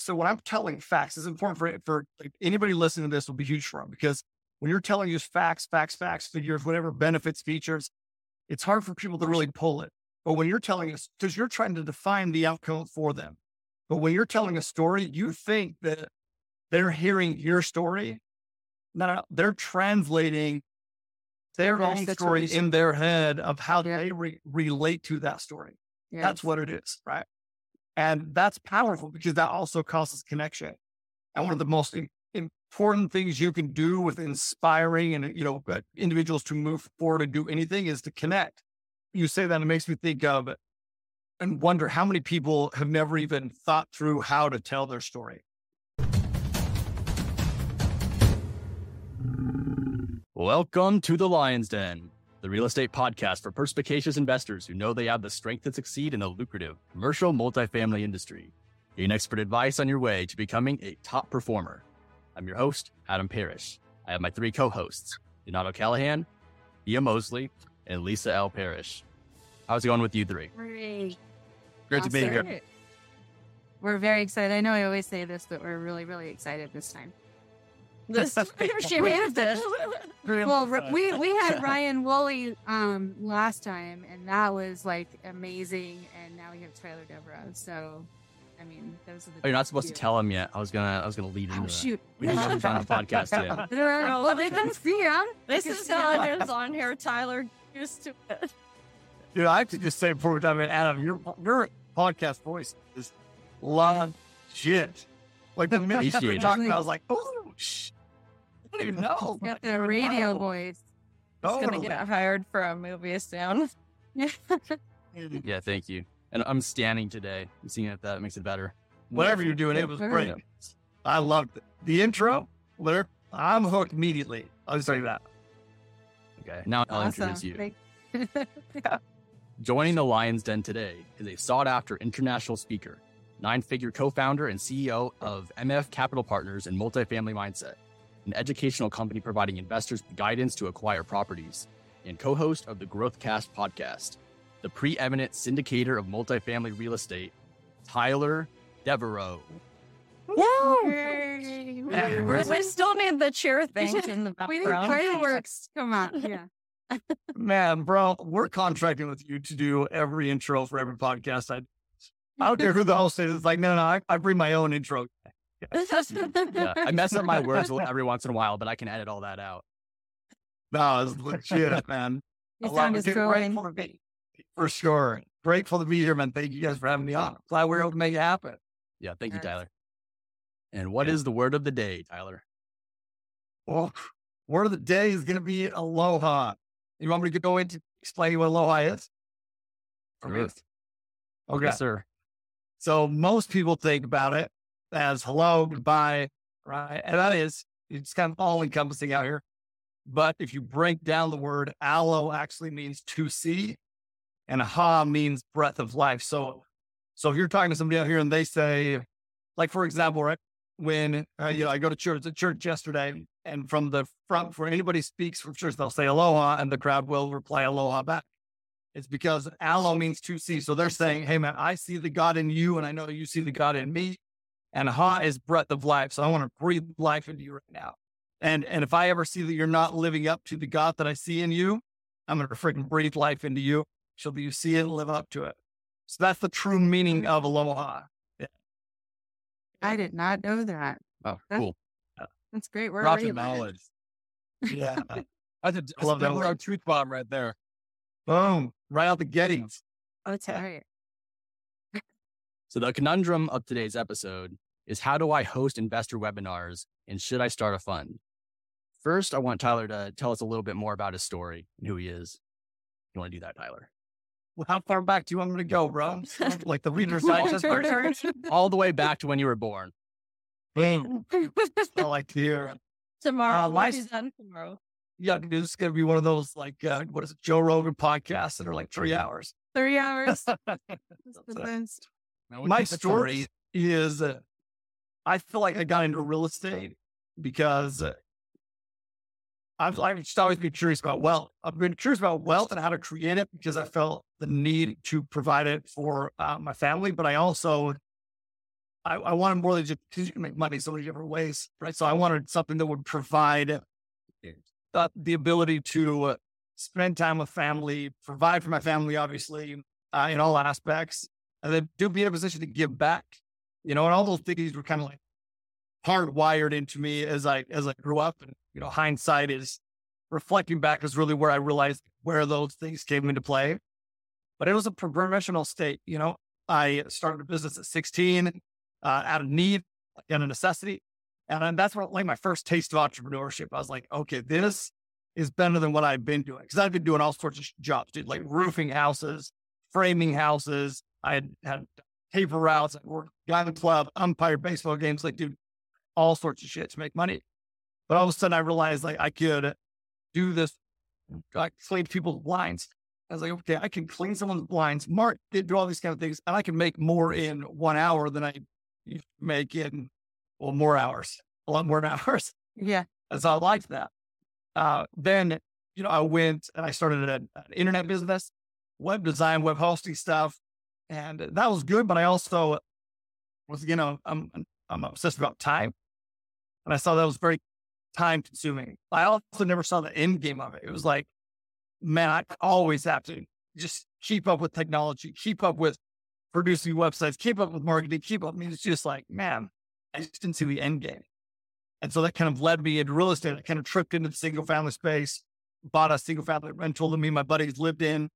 So when I'm telling facts, it's important for like, anybody listening to this will be huge for them, because when you're telling just facts, figures, whatever, benefits, features, it's hard for people to really pull it. But when you're telling us, because you're trying to define the outcome for them. But when you're telling a story, you think that they're hearing your story. No, they're translating their own story in their head of how they relate to that story. Yes. That's what it is, right? And that's powerful because that also causes connection. And one of the most important things you can do with inspiring and individuals to move forward and do anything is to connect. You say that, it makes me think of and wonder how many people have never even thought through how to tell their story. Welcome to the Lion's Den, the real estate podcast for perspicacious investors who know they have the strength to succeed in the lucrative commercial multifamily industry. Gain expert advice on your way to becoming a top performer. I'm your host, Adam Parrish. I have my three co-hosts, Denato Callahan, Ian Mosley, and Lisa L. Parrish. How's it going with you three? Great. Great to be here. We're very excited. I know I always say this, but we're really, really excited this time. Well, we had Ryan Woolley last time, and that was like amazing. And now we have Tyler Deveraux. So, I mean, those are the. Oh, you're not supposed to tell him yet. I was gonna lead into. Oh shoot! We haven't found a podcast yet. Well, they can see him. This is Tyler's on here. Tyler used to it. Dude, I have to just say before we dive in, Adam, your podcast voice is legit. Like the minute you talked, I was like, oh shit. I don't even know. He's got the radio voice. Totally. He's going to get hired for a movie sound. Yeah, thank you. And I'm standing today. I'm seeing if that makes it better. Whatever you're doing, it was great. I loved it. The intro, I'm hooked immediately. I'll just tell you that. Okay, now I'll introduce you. Joining the Lion's Den today is a sought-after international speaker, 9-figure co-founder and CEO of MF Capital Partners and Multifamily Mindset, an educational company providing investors guidance to acquire properties, and co-host of the Growth Cast podcast, the preeminent syndicator of multifamily real estate, Tyler Deveraux. Yay! We still need the chair thing in the background. Come on, yeah. Man, bro, we're contracting with you to do every intro for every podcast. I don't care who the host is. It's like, no, I bring my own intro. Yeah. I mess up my words every once in a while, but I can edit all that out. No, it's legit, man. Your sound is growing. For sure. Grateful to be here, man. Thank you guys for having me on. Glad we were able to make it happen. Yeah, thank you, Tyler. And what is the word of the day, Tyler? Well, word of the day is going to be aloha. You want me to go into explaining what aloha is? Sure. Okay, yes, sir. So most people think about it as hello, goodbye, right? And that is, it's kind of all encompassing out here. But if you break down the word, aloe actually means to see and ha means breath of life. So if you're talking to somebody out here and they say, like, for example, right, when I go to church, yesterday, and from the front, where anybody speaks from church, they'll say aloha and the crowd will reply aloha back. It's because aloe means to see. So they're saying, hey, man, I see the God in you and I know you see the God in me. And ha is breath of life. So I want to breathe life into you right now. And if I ever see that you're not living up to the God that I see in you, I'm going to freaking breathe life into you. So that you see it and live up to it. So that's the true meaning of aloha. Yeah. I did not know that. Oh, cool. That's great. We're dropping knowledge. Yeah. I love that. Our truth bomb right there. Boom. Right out the gettings. Oh, it's all right. So the conundrum of today's episode is, how do I host investor webinars and should I start a fund? First, I want Tyler to tell us a little bit more about his story and who he is. You want to do that, Tyler? Well, how far back do you want me to go, bro? Like the Reader's Digest version? All the way back to when you were born. Boom. I like to hear. Tomorrow. He's done tomorrow. Yeah, dude, this is going to be one of those, like, Joe Rogan podcasts that are like 3 hours. 3 hours. My story is, I feel like I got into real estate because I've just always been curious about wealth. I've been curious about wealth and how to create it because I felt the need to provide it for my family. But I also I wanted more than just make money so many different ways, right? So I wanted something that would provide the ability to spend time with family, provide for my family, obviously, in all aspects, and then do be in a position to give back, you know, and all those things were kind of like hardwired into me as I grew up. And, you know, hindsight is reflecting back is really where I realized where those things came into play. But it was a progressional state. You know, I started a business at 16 out of need and a necessity. And that's where, like, my first taste of entrepreneurship. I was like, okay, this is better than what I've been doing. Because I've been doing all sorts of jobs, dude, like roofing houses, framing houses. I had paper routes. I worked at the club, umpired baseball games, like, dude, all sorts of shit to make money. But all of a sudden I realized, like, I could do this. I cleaned people's blinds. I was like, okay, I can clean someone's blinds. Mark did do all these kind of things, and I can make more in 1 hour than I make in, well, more hours, a lot more hours. Yeah. And so I liked that. Then, you know, I went and I started an internet business, web design, web hosting stuff. And that was good. But I also was, you know, I'm obsessed about time. And I saw that was very time consuming. I also never saw the end game of it. It was like, man, I always have to just keep up with technology, keep up with producing websites, keep up with marketing, keep up. I mean, it's just like, man, I just didn't see the end game. And so that kind of led me into real estate. I kind of tripped into the single family space, bought a single family rental that me and my buddies lived in.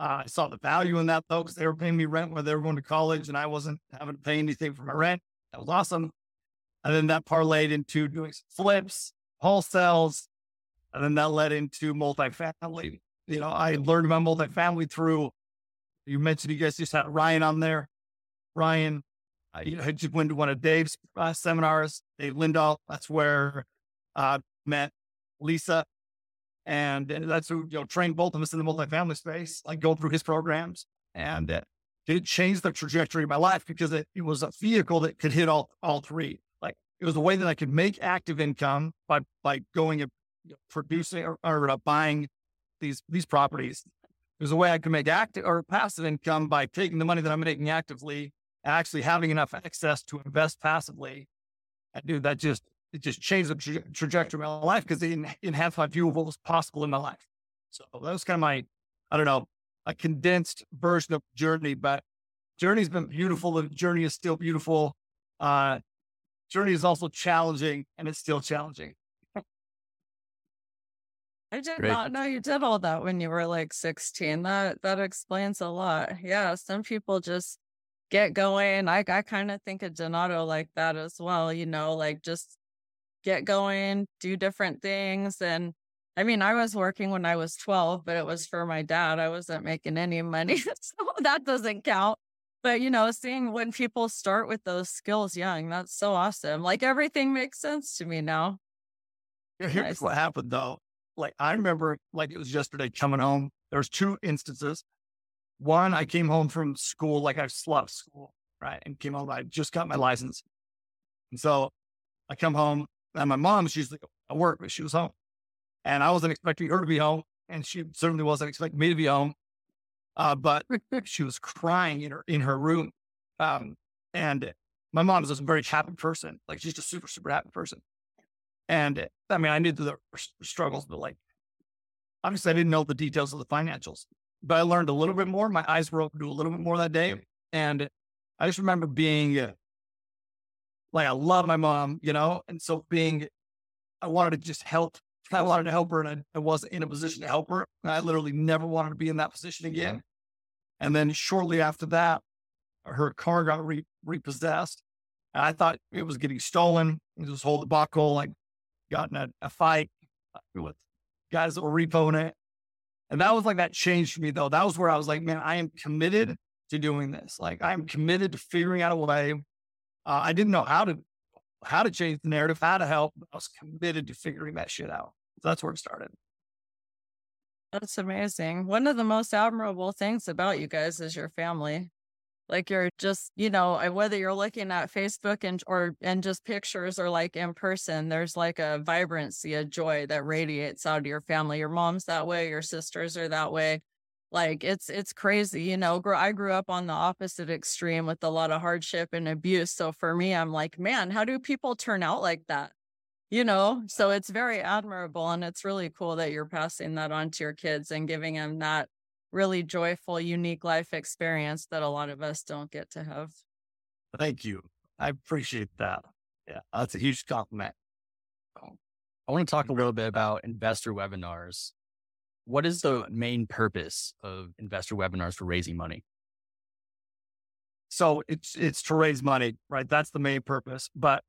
I saw the value in that, though, because they were paying me rent when they were going to college and I wasn't having to pay anything for my rent. That was awesome. And then that parlayed into doing some flips, wholesales, and then that led into multifamily. You know, I learned about multifamily through, you mentioned you guys just had Ryan on there. Ryan, you know, I just went to one of Dave's seminars, Dave Lindahl. That's where I met Lisa. And that's who, you know, trained both of us in the multifamily space, like going through his programs. And it changed the trajectory of my life because it was a vehicle that could hit all three. Like, it was a way that I could make active income by going and, you know, producing or buying these properties. It was a way I could make active or passive income by taking the money that I'm making actively, actually having enough access to invest passively. And dude, that just changed the trajectory of my life because it enhanced my view of what was possible in my life. So that was kind of my, I don't know, a condensed version of journey, but journey's been beautiful. The journey is still beautiful. Journey is also challenging, and it's still challenging. I did not know you did all that when you were like 16. That explains a lot. Yeah. Some people just get going. I kind of think of Denato like that as well, you know, like just get going, do different things. And I mean, I was working when I was 12, but it was for my dad. I wasn't making any money. So that doesn't count. But, you know, seeing when people start with those skills young, that's so awesome. Like, everything makes sense to me now. Here's what happened though. Like, I remember, like, it was yesterday coming home. There was two instances. One, I came home from school, like, I slept school, right? And came home, I just got my license. And so I come home, and my mom, she's like at work, but she was home. And I wasn't expecting her to be home, and she certainly wasn't expecting me to be home. But she was crying in her room. And my mom is just a very happy person. Like, she's just a super, super happy person. And I mean, I knew the struggles, but, like, obviously I didn't know the details of the financials, but I learned a little bit more. My eyes were open to a little bit more that day. And I just remember being like, I love my mom, you know? And so I wanted to just help. I wanted to help her, and I wasn't in a position to help her. I literally never wanted to be in that position again. And then shortly after that, her car got repossessed. And I thought it was getting stolen. It was this whole debacle, like, got in a fight with guys that were repoing it. And that was like, that changed me though. That was where I was like, man, I am committed to doing this. Like, I'm committed to figuring out a way. I didn't know how to change the narrative, how to help, but I was committed to figuring that shit out. So that's where it started. That's amazing. One of the most admirable things about you guys is your family. Like, you're just, you know, whether you're looking at Facebook and just pictures or like in person, there's like a vibrancy, a joy that radiates out of your family. Your mom's that way. Your sisters are that way. Like it's crazy, you know, I grew up on the opposite extreme with a lot of hardship and abuse. So for me, I'm like, man, how do people turn out like that? You know, so it's very admirable. And it's really cool that you're passing that on to your kids and giving them that really joyful, unique life experience that a lot of us don't get to have. Thank you. I appreciate that. Yeah, that's a huge compliment. I want to talk a little bit about investor webinars. What is the main purpose of investor webinars for raising money? So it's to raise money, right? That's the main purpose, but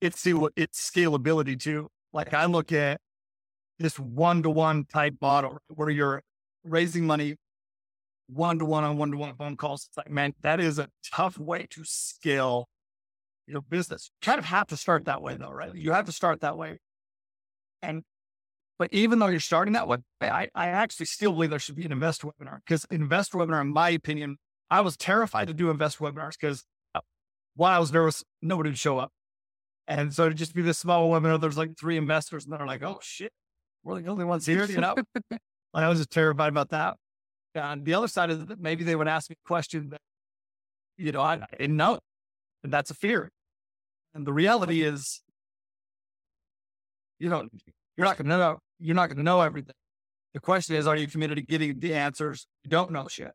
it's scalability too. Like I look at this one-to-one type model where you're raising money one-to-one on one-to-one phone calls. It's like, man, that is a tough way to scale your business. You kind of have to start that way though, right? You have to start that way. But even though you're starting that way, I actually still believe there should be an investor webinar, because investor webinar, in my opinion, I was terrified to do investor webinars because while I was nervous, nobody would show up. And so to just be this small webinar, there's like three investors and they're like, oh shit, we're the only ones here, you know? Like I was just terrified about that. And the other side is that maybe they would ask me a question that, you know, I didn't know. And that's a fear. And the reality is, you know, you're not going to know everything. The question is, are you committed to getting the answers? You don't know shit.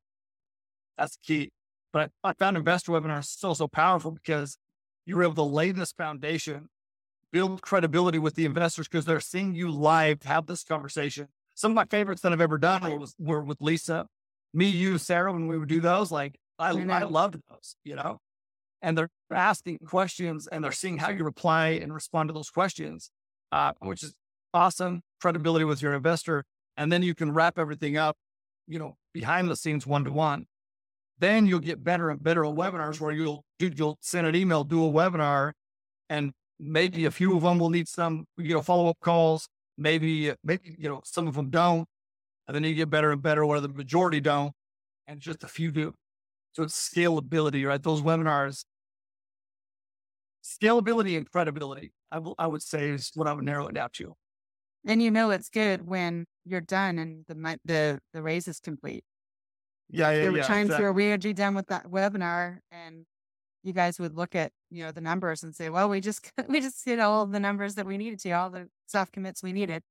That's the key. But I found investor webinars so powerful because you were able to lay this foundation, build credibility with the investors because they're seeing you live, have this conversation. Some of my favorites that I've ever done were with Lisa, me, you, Sarah, when we would do those. Like I loved those, you know, and they're asking questions and they're seeing how you reply and respond to those questions, which is awesome credibility with your investor. And then you can wrap everything up, you know, behind the scenes, one-to-one. Then you'll get better and better at webinars where you'll send an email, do a webinar, and maybe a few of them will need some, you know, follow-up calls. Maybe, you know, some of them don't. And then you get better and better where the majority don't and just a few do. So it's scalability, right? Those webinars, scalability and credibility, I would say is what I would narrow it down to. And you know it's good when you're done and the raise is complete. Yeah. Exactly. We had done with that webinar, and you guys would look at, you know, the numbers and say, well, we just hit all the numbers that we needed to, all the soft commits we needed.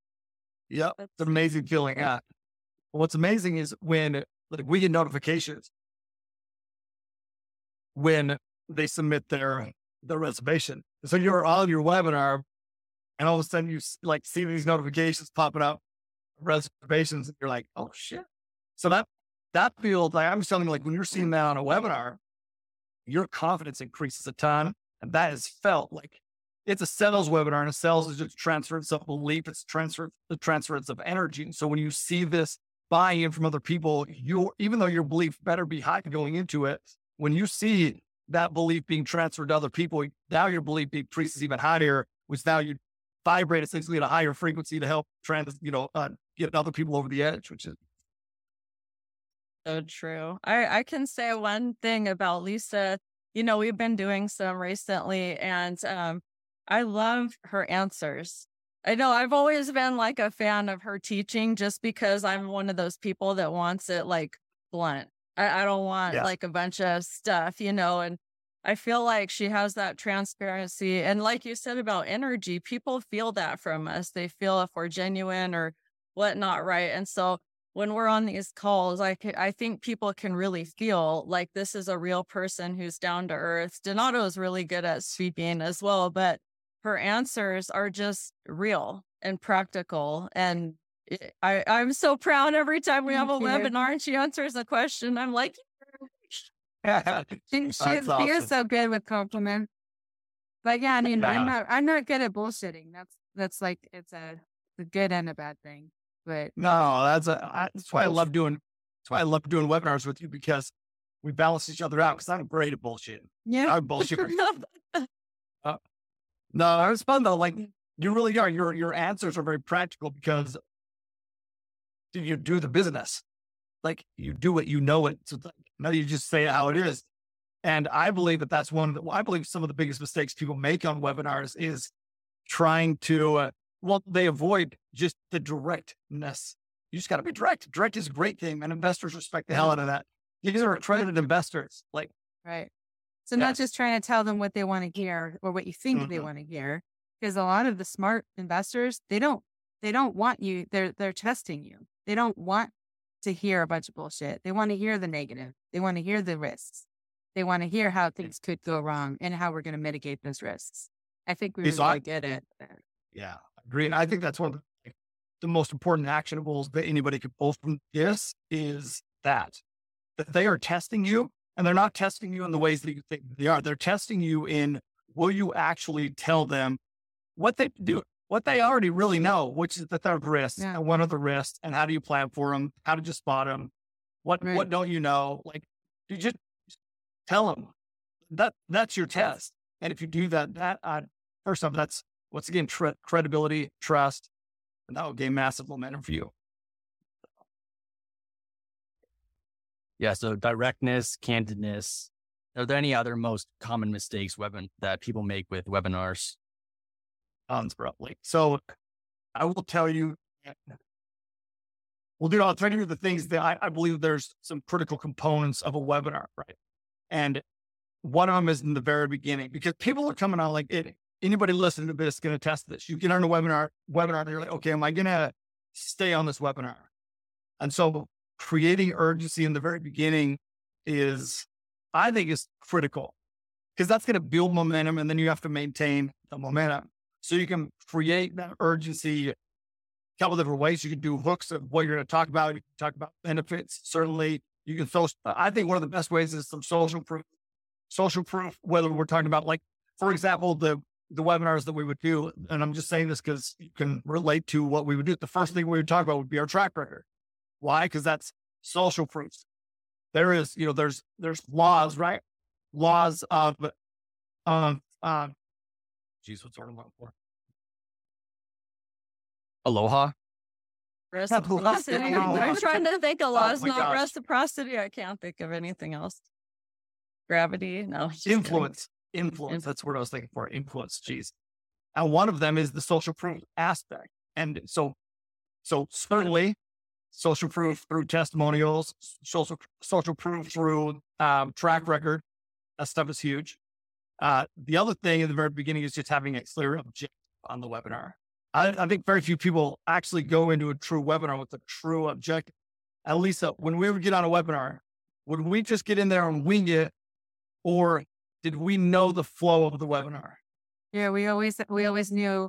Yeah, it's an amazing feeling. Yeah. What's amazing is when we get notifications when they submit their reservation. So you're on your webinar. And all of a sudden you like see these notifications popping up, reservations, and you're like, oh shit. So that feels like, I'm telling you, like when you're seeing that on a webinar, your confidence increases a ton. And that is felt like it's a sales webinar, and a sales is just transference of belief. It's the transference of energy. And so when you see this buy-in from other people, even though your belief better be high going into it, when you see that belief being transferred to other people, now your belief increases even higher, which now you vibrate essentially at a higher frequency to help get other people over the edge, which is so true. I can say one thing about Lisa. You know, we've been doing some recently, and I love her answers. I know I've always been like a fan of her teaching, just because I'm one of those people that wants it like blunt. I don't want like a bunch of stuff, you know, and I feel like she has that transparency. And like you said about energy, people feel that from us. They feel if we're genuine or whatnot, right? And so when we're on these calls, I think people can really feel like this is a real person who's down to earth. Denato is really good at sweeping as well, but her answers are just real and practical. And I'm so proud every time we have a webinar and she answers a question. I'm like, You're so good with compliments, but yeah, I mean, I'm not good at bullshitting. That's like it's a good and a bad thing. But no, that's why I love doing webinars with you, because we balance each other out. Because I'm great at bullshitting. Yeah, I'm bullshitting. No, it was fun though. Like you really are. Your answers are very practical because you do the business. Like you do it, you know it. So no, you just say how it is. And I believe that that's I believe some of the biggest mistakes people make on webinars is trying to, they avoid just the directness You just got to be direct. Direct is a great thing, and investors respect the hell out of that. These are accredited investors. Like, right. So not just trying to tell them what they want to hear or what you think they want to hear, because a lot of the smart investors, they don't want you. They're testing you. They don't want to hear a bunch of bullshit. They want to hear the negative. They want to hear the risks. They want to hear how things could go wrong and how we're going to mitigate those risks. I think we really get it. Yeah, I agree. And I think that's one of the most important actionables that anybody could pull from this is that they are testing you. And they're not testing you in the ways that you think they are. They're testing you in, will you actually tell them what they do, what they already really know, which is the third risk and what are the risks and how do you plan for them? How did you spot them? What don't you know? Like, you just tell them that's your test. And if you do that, first off, that's once again, credibility, trust, and that will gain massive momentum for you. Yeah. So directness, candidness. Are there any other most common mistakes that people make with webinars? Probably. So I will tell you, I'll try to do the things that I believe there's some critical components of a webinar, right? And one of them is in the very beginning, because people are coming on like, anybody listening to this is going to test this. You get on a webinar and you're like, okay, am I going to stay on this webinar? And so creating urgency in the very beginning is critical, because that's going to build momentum, and then you have to maintain the momentum. So you can create that urgency a couple of different ways. You can do hooks of what you're going to talk about. You can talk about benefits. Certainly you can I think one of the best ways is some social proof, whether we're talking about, like, for example, the webinars that we would do. And I'm just saying this because you can relate to what we would do. The first thing we would talk about would be our track record. Why? Because that's social proof. There is, there's laws, right? Laws of what's the word I'm looking for? Aloha. Reciprocity. I'm trying to think of laws, not reciprocity. I can't think of anything else. Gravity. No. Influence. That's what I was thinking for. Influence. Jeez. And one of them is the social proof aspect. And so certainly, social proof through testimonials, social proof through track record. That stuff is huge. The other thing in the very beginning is just having a clear objective on the webinar. I think very few people actually go into a true webinar with a true objective. And Lisa, when we would get on a webinar, would we just get in there and wing it, or did we know the flow of the webinar? Yeah, we always knew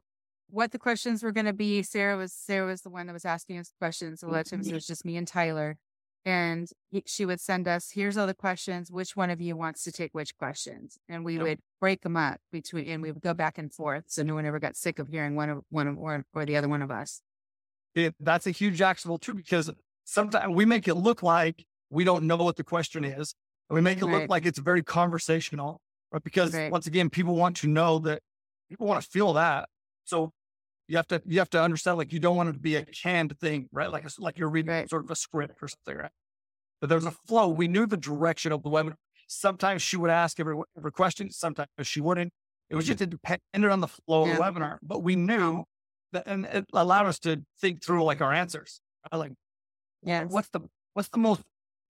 what the questions were going to be. Sarah was the one that was asking us questions. A lot of times it was just me and Tyler, and she would send us, here's all the questions, which one of you wants to take which questions? And we would break them up and we would go back and forth. So no one ever got sick of hearing one or the other one of us. That's a huge actionable too, because sometimes we make it look like we don't know what the question is, and we make it look like it's very conversational, right? Because once again, people want to feel that. So you have to understand, like, you don't want it to be a canned thing, right? Like you're reading sort of a script or something, right? But there's a flow. We knew the direction of the webinar. Sometimes she would ask every question. Sometimes she wouldn't. It was just dependent on the flow of the webinar. But we knew that, and it allowed us to think through, like, our answers. Right? Like, what's the most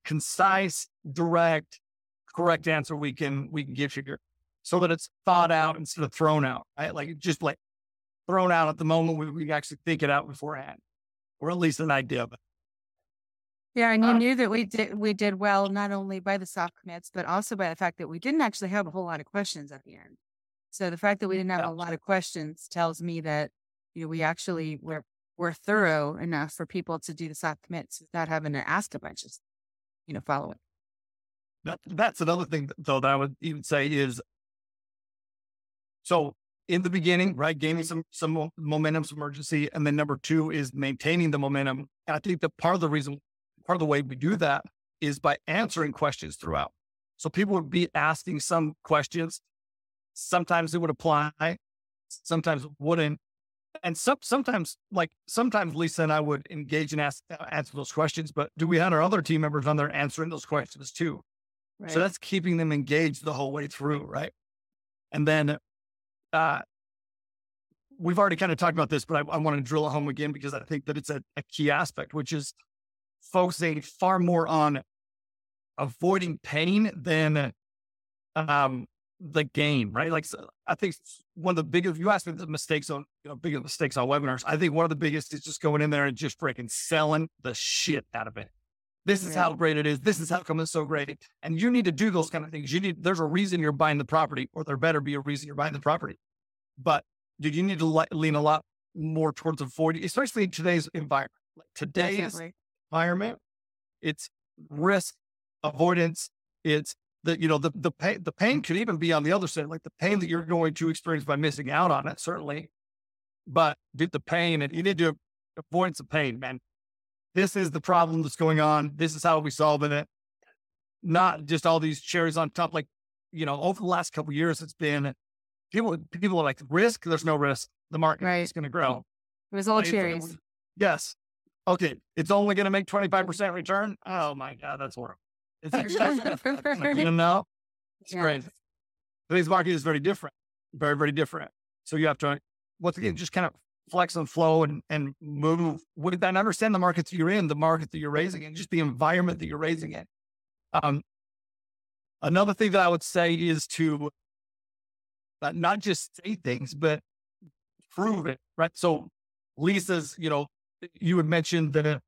concise, direct, correct answer we can give you here, so that it's thought out instead of thrown out, right? Like, just like thrown out at the moment, we can actually think it out beforehand, or at least an idea of it. Yeah, and you knew that we did well, not only by the soft commits, but also by the fact that we didn't actually have a whole lot of questions at the end. So the fact that we didn't have a lot of questions tells me that we actually were thorough enough for people to do the soft commits without having to ask a bunch of follow-up. That's another thing, though, that I would even say is, so in the beginning, right, gaining some momentum, some urgency. And then number two is maintaining the momentum. And I think that part of the way we do that is by answering questions throughout. So people would be asking some questions. Sometimes it would apply, sometimes it wouldn't. And sometimes Lisa and I would engage and answer those questions, but we had our other team members on there answering those questions too. Right. So that's keeping them engaged the whole way through, right? And then we've already kind of talked about this, but I want to drill it home again, because I think that it's a key aspect, which is focusing far more on avoiding pain than the gain, right? Like, so I think one of the biggest, you asked me the mistakes on, you know, big mistakes on webinars. I think one of the biggest is just going in there and just freaking selling the shit out of it. This is how great it is. This is how come it's so great. And you need to do those kind of things. You need, there's a reason you're buying the property, or there better be a reason you're buying the property. But dude, you need to lean a lot more towards avoiding, especially in today's environment. Like today's environment, it's risk avoidance. It's the, you know, the pain could even be on the other side, like the pain that you're going to experience by missing out on it, certainly. But dude, the pain, and you need to avoid the pain, man. This is the problem that's going on. This is how we solve it. Not just all these cherries on top. Like, you know, over the last couple of years, it's been people are like, risk. There's no risk. The market is going to grow. It was all cherries. Yes. Okay. It's only going to make 25% return. Oh my God. That's horrible. It's actually, you know, it's great. Today's market is very different. Very, very different. So you have to, once again, just kind of flex and flow and move with that, and understand the markets you're in, the market that you're raising in, just the environment that you're raising in. Another thing that I would say is to not just say things, but prove it, right? So Lisa's, you know, you had mentioned that,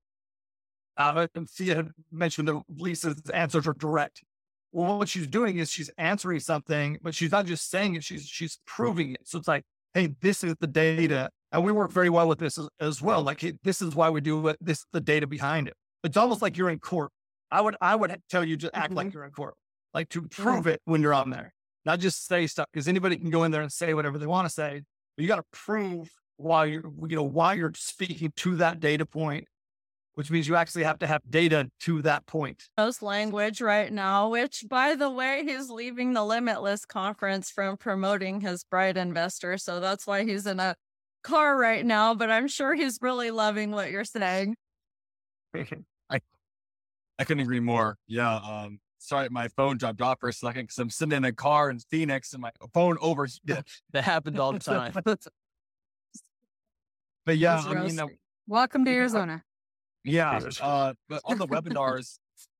Lisa's answers are direct. Well, what she's doing is she's answering something, but she's not just saying it, she's proving it. So it's like, hey, this is the data. And we work very well with this as well. Like, hey, this is why we do it. This is the data behind it. It's almost like you're in court. I would tell you to act like you're in court, like to prove it when you're on there, not just say stuff, because anybody can go in there and say whatever they want to say, but you got to prove why you're speaking to that data point, which means you actually have to have data to that point. Most language right now, which, by the way, he's leaving the Limitless conference from promoting his Bright Investor. So that's why he's in a car right now, but I'm sure he's really loving what you're saying. I couldn't agree more. Yeah. Sorry, my phone dropped off for a second because I'm sitting in a car in Phoenix and my phone overheated. That happens all the time. But yeah, welcome to Arizona. Yeah. But on the webinars,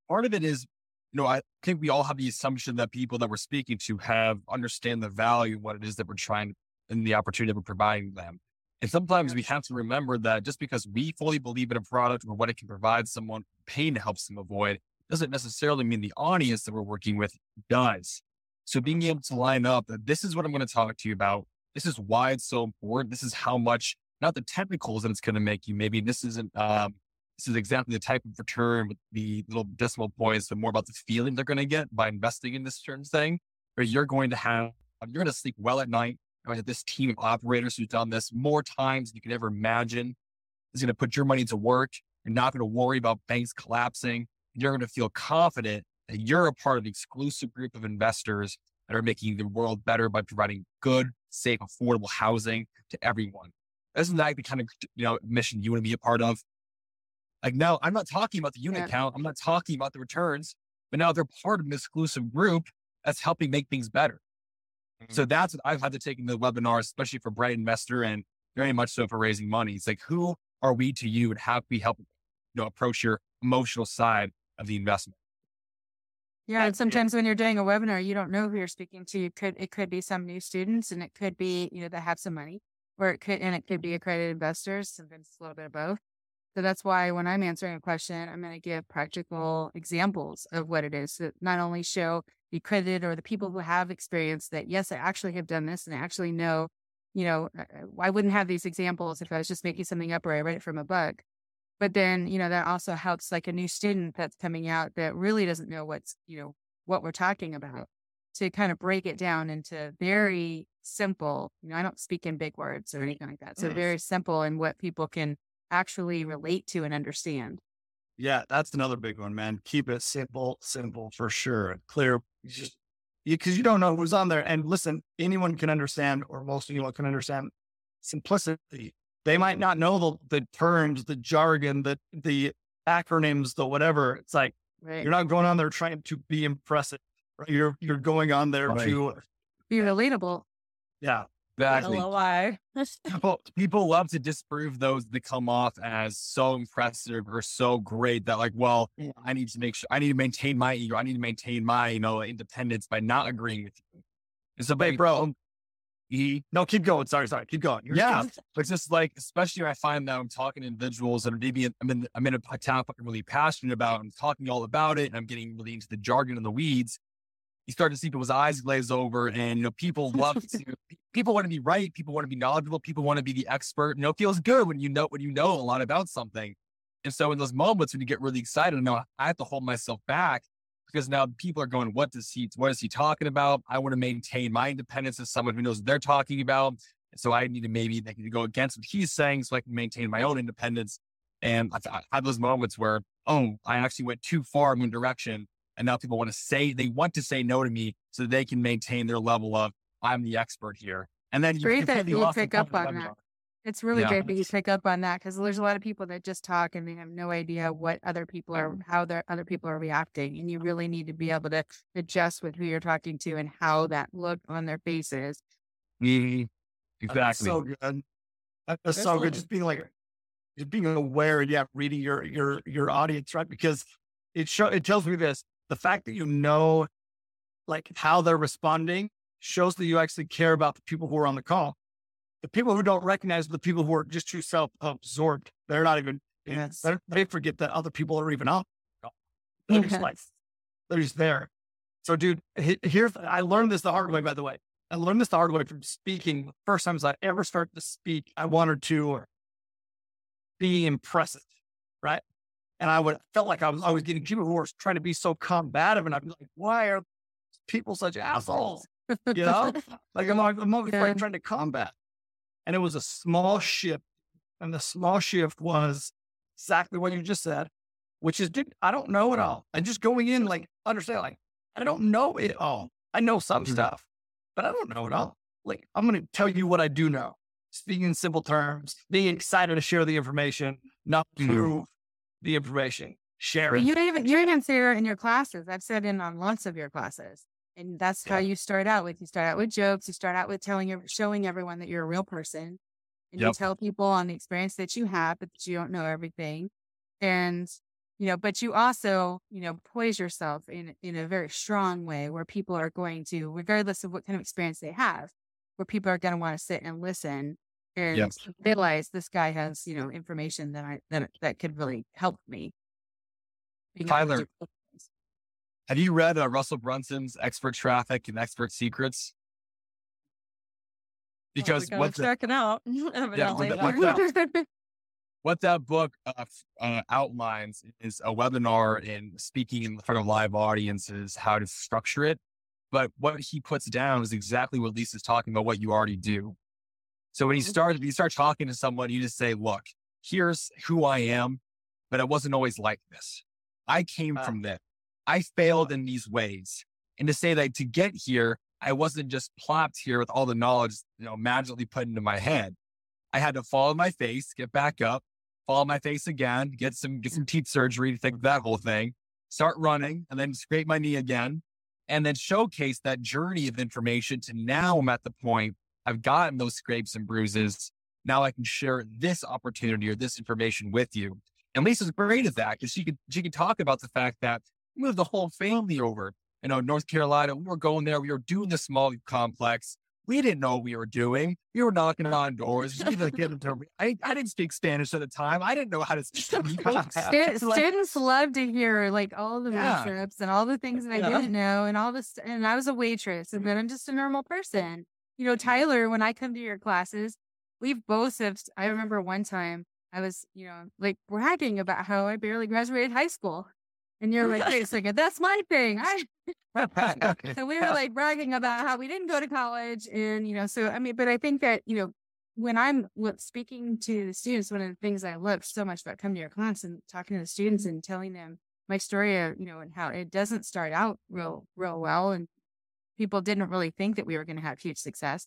part of it is, you know, I think we all have the assumption that people that we're speaking to understand the value and what it is that we're trying and the opportunity of providing them. And sometimes we have to remember that just because we fully believe in a product or what it can provide someone, pain to help them avoid, doesn't necessarily mean the audience that we're working with does. So being able to line up that this is what I'm going to talk to you about. This is why it's so important. This is how much, not the technicals that it's going to make you. Maybe this isn't, this is exactly the type of return with the little decimal points, but more about the feeling they're going to get by investing in this certain thing, or you're going to sleep well at night. I mean, this team of operators who's done this more times than you could ever imagine is going to put your money to work. You're not going to worry about banks collapsing. You're going to feel confident that you're a part of the exclusive group of investors that are making the world better by providing good, safe, affordable housing to everyone. Isn't that the kind of, you know, mission you want to be a part of? Like, no, I'm not talking about the unit count. I'm not talking about the returns, but now they're part of an exclusive group that's helping make things better. So that's what I've had to take in the webinar, especially for Bright Investor and very much so for raising money. It's like, who are we to you, and how can we help, you know, approach your emotional side of the investment? Yeah. And sometimes when you're doing a webinar, you don't know who you're speaking to. It could be some new students, and it could be, you know, that have some money, or it could be accredited investors. Sometimes it's a little bit of both. So that's why when I'm answering a question, I'm going to give practical examples of what it is, that not only show the accredited or the people who have experience that, yes, I actually have done this and I actually know, you know, I wouldn't have these examples if I was just making something up or I read it from a book. But then, you know, that also helps like a new student that's coming out that really doesn't know what's, you know, what we're talking about, to kind of break it down into very simple, you know, I don't speak in big words or anything like that. So very simple in what people can actually relate to and understand. Yeah, that's another big one, man. Keep it simple for sure. Clear, just because you don't know who's on there. And listen, anyone can understand, or most anyone can understand simplicity. They might not know the terms, the jargon, the acronyms, the whatever. It's like, you're not going on there trying to be impressive, right? You're going on there to be relatable. Yeah. Exactly. LOI. People love to disprove those that come off as so impressive or so great that like, well, yeah. I need to make sure, I need to maintain my ego. I need to maintain my, independence by not agreeing with you. And so, babe, bro, no, keep going. Sorry. Keep going. It's just like, especially when I find that I'm talking to individuals that are maybe I'm in a topic I'm really passionate about. I'm talking all about it and I'm getting really into the jargon and the weeds. You start to see people's eyes glaze over, and people love to. People want to be right. People want to be knowledgeable. People want to be the expert. It feels good when you know a lot about something. And so in those moments when you get really excited, I have to hold myself back because now people are going, "What is he talking about?" I want to maintain my independence as someone who knows what they're talking about. And so I need to maybe go against what he's saying so I can maintain my own independence. And I had those moments where, oh, I actually went too far in one direction. And now people want to say no to me so they can maintain their level of, I'm the expert here. And then you pick up on that. It's really great that you pick up on that because there's a lot of people that just talk and they have no idea what other people are, how other people are reacting. And you really need to be able to adjust with who you're talking to and how that look on their faces. Mm-hmm. Exactly. That's so good. That's so good. Just being aware and reading your audience, right? Because it tells me this. The fact that how they're responding shows that you actually care about the people who are on the call. The people who don't recognize the people who are just too self-absorbed, they're not even, they forget that other people are even on the call. They're just they're just there. So dude, here, I learned this the hard way, by the way. I learned this the hard way from speaking. The first times I ever started to speak, I wanted to be impressive, right? And felt like I was always getting people who were trying to be so combative. And I'd be like, why are people such assholes? Like I'm always trying to combat. And it was a small shift. And the small shift was exactly what you just said, which is, dude, I don't know it all. And just going in, I don't know it all. I know some stuff, but I don't know it all. Like, I'm going to tell you what I do know. Speaking in simple terms, being excited to share the information, not prove the information, share it. You even say it in your classes. I've said it on lots of your classes, and that's how you start out with. You start out with jokes. You start out with showing everyone that you're a real person, and you tell people on the experience that you have, but that you don't know everything, and but you also poise yourself in a very strong way where people are going to, regardless of what kind of experience they have, where people are going to want to sit and listen. And realize this guy has, information that could really help me. Tyler, have you read Russell Brunson's Expert Traffic and Expert Secrets? Because what that book outlines is a webinar and speaking in front of live audiences, how to structure it. But what he puts down is exactly what Lisa's talking about, what you already do. So when you start talking to someone, you just say, look, here's who I am, but I wasn't always like this. I came from this. I failed in these ways. And to say that to get here, I wasn't just plopped here with all the knowledge, magically put into my head. I had to fall on my face, get back up, fall on my face again, get some teeth surgery to think that whole thing, start running, and then scrape my knee again, and then showcase that journey of information to now I'm at the point I've gotten those scrapes and bruises. Now I can share this opportunity or this information with you. And Lisa's great at that because she could talk about the fact that we moved the whole family over. North Carolina, we were going there. We were doing the small complex. We didn't know what we were doing. We were knocking on doors. I didn't speak Spanish at the time. I didn't know how to speak. Students love to hear all the trips and all the things that I didn't know and all this. And I was a waitress and then I'm just a normal person. Tyler, when I come to your classes, I remember one time I was, bragging about how I barely graduated high school. And you're like, wait a second, that's my thing. So we were bragging about how we didn't go to college. And, but I think that, when I'm speaking to the students, one of the things I love so much about coming to your class and talking to the students and telling them my story, and how it doesn't start out real well. And people didn't really think that we were going to have huge success,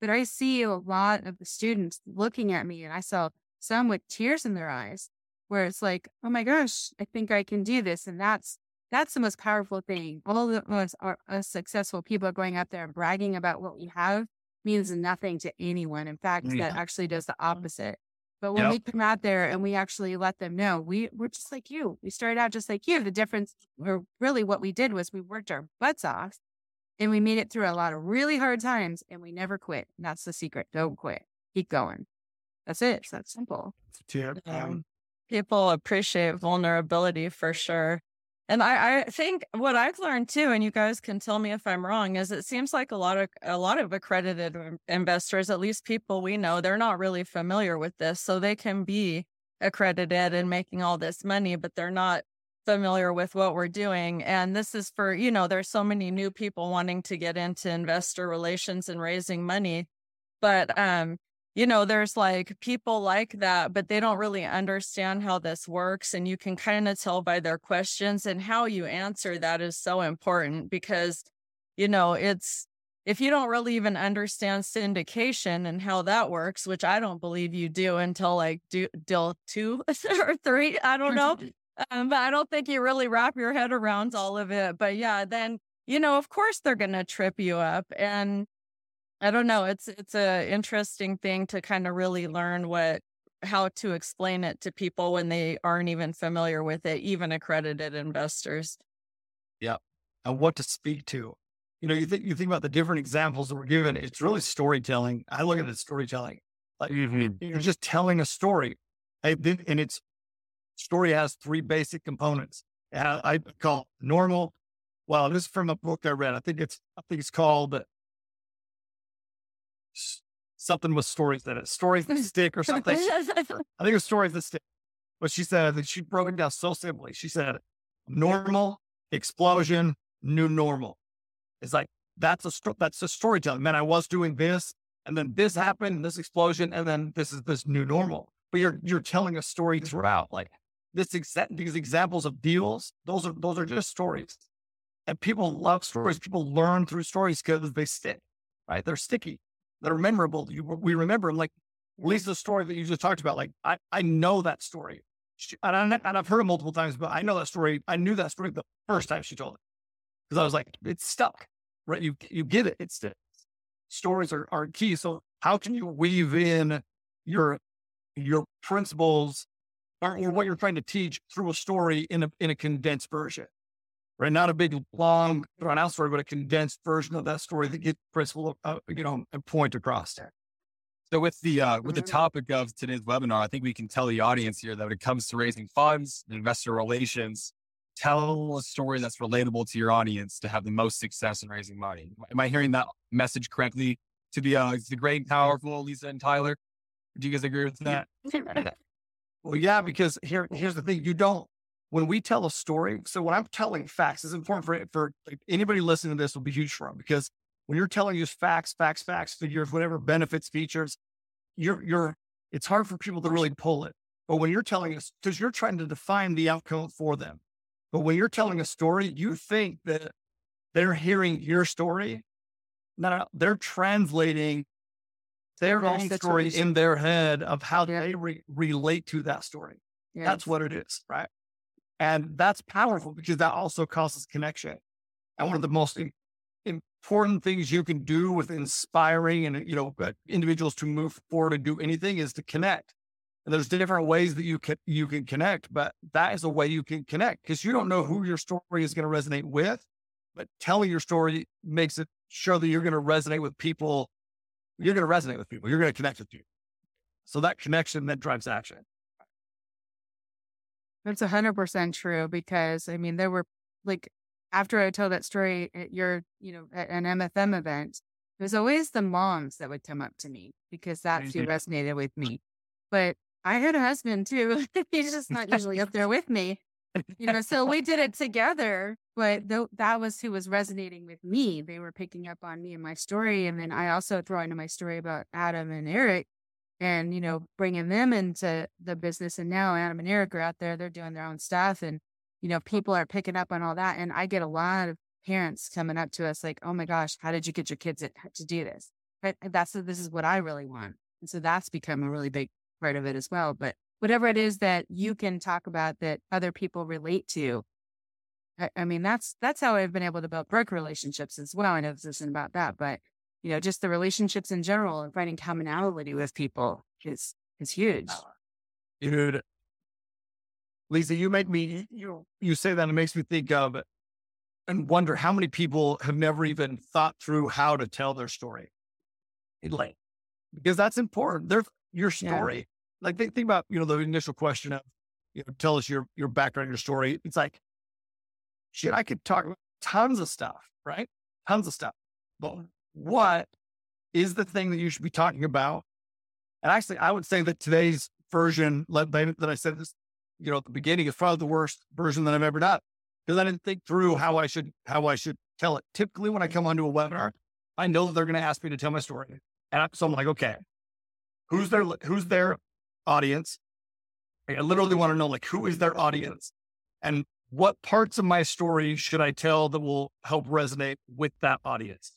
but I see a lot of the students looking at me, and I saw some with tears in their eyes where it's like, oh my gosh, I think I can do this. And that's the most powerful thing. All of us successful people are going up there and bragging about what we have means nothing to anyone. In fact, that actually does the opposite. But when we come out there and we actually let them know, we're just like you. We started out just like you. The difference, or really what we did, was we worked our butts off and we made it through a lot of really hard times, and we never quit. And that's the secret. Don't quit. Keep going. That's it. It's that simple. Yeah. People appreciate vulnerability for sure. And I think what I've learned too, and you guys can tell me if I'm wrong, is it seems like a lot of accredited investors, at least people we know, they're not really familiar with this. So they can be accredited and making all this money, but they're not familiar with what we're doing. And this is for, you know, there's so many new people wanting to get into investor relations and raising money. But, you know, there's like people like that, but they don't really understand how this works. And you can kind of tell by their questions, and how you answer that is so important, because, you know, it's, if you don't really even understand syndication and how that works, which I don't believe you do until like deal 2 or 3, I don't know. But I don't think you really wrap your head around all of it. But yeah, then, you know, of course they're going to trip you up. And I don't know. It's a interesting thing to kind of really learn how to explain it to people when they aren't even familiar with it, even accredited investors. Yeah. And what to speak to. You know, you think about the different examples that we're given. It's really storytelling. I look at it as storytelling. Like you're just telling a story. And its story has 3 basic components. I call normal. Well, this is from a book I read. I think it's called something with stories that it. Stories that stick or something. I think it was stories that stick. But she said that she broke it down so simply. She said, normal, explosion, new normal. It's like, that's a storytelling. Man, I was doing this, and then this happened, and this explosion, and then this is this new normal. But you're telling a story throughout. Like these examples of deals, those are just stories. And people love stories. People learn through stories because they stick, right? They're sticky. They're memorable. We remember them. Like Lisa's story that you just talked about. Like I know that story, and I've heard it multiple times, but I know that story. I knew that story the first time she told it, because I was like, it's stuck, right? You get it. It's stories are key. So how can you weave in your principles or what you're trying to teach through a story in a condensed version, right? Not a big, long, drawn out story, but a condensed version of that story that gets principle, a point across there. So with the topic of today's webinar, I think we can tell the audience here that when it comes to raising funds, investor relations, tell a story that's relatable to your audience to have the most success in raising money. Am I hearing that message correctly to the great and powerful Lisa and Tyler? Do you guys agree with that? Well, yeah, because here's the thing. When we tell a story, so when I'm telling facts, it's important for like, anybody listening to this will be huge for them, because when you're telling just facts, figures, whatever benefits, features, it's hard for people to really pull it. But when you're telling us, because you're trying to define the outcome for them. But when you're telling a story, you think that they're hearing your story. No, they're translating their own story in their head of how they relate to that story. Yes. That's what it is, right? And that's powerful, because that also causes connection. And one of the most important things you can do with inspiring and, individuals to move forward and do anything is to connect. And there's different ways that you can connect, but that is a way you can connect, because you don't know who your story is going to resonate with, but telling your story makes it sure that you're going to resonate with people. You're going to resonate with people. You're going to connect with people. So that connection then drives action. That's 100% true, because I mean, there were like, after I told that story at at an MFM event, it was always the moms that would come up to me, because that's who resonated with me. But I had a husband too. He's just not usually up there with me, so we did it together, but that was who was resonating with me. They were picking up on me and my story. And then I also throw into my story about Adam and Eric, and, bringing them into the business. And now Adam and Eric are out there, they're doing their own stuff, and, people are picking up on all that. And I get a lot of parents coming up to us like, oh my gosh, how did you get your kids to do this? But this is what I really want. And so that's become a really big part of it as well. But whatever it is that you can talk about that other people relate to, I mean, that's how I've been able to build broker relationships as well. I know this isn't about that, but you know, just the relationships in general and finding commonality with people is huge. Dude, Lisa, you make me, you say that, it makes me think of and wonder how many people have never even thought through how to tell their story. Like, because that's important. There's your story. Yeah. Like think about, you know, the initial question of, you know, tell us your background, your story. It's like, shit, I could talk about tons of stuff, right? Tons of stuff. But what is the thing that you should be talking about? And actually, I would say that today's version, that I said this, you know, at the beginning, is probably the worst version that I've ever done, because I didn't think through how I should tell it. Typically, when I come onto a webinar, I know that they're going to ask me to tell my story, and so I'm like, okay, who's their audience? I literally want to know, like, who is their audience, and what parts of my story should I tell that will help resonate with that audience?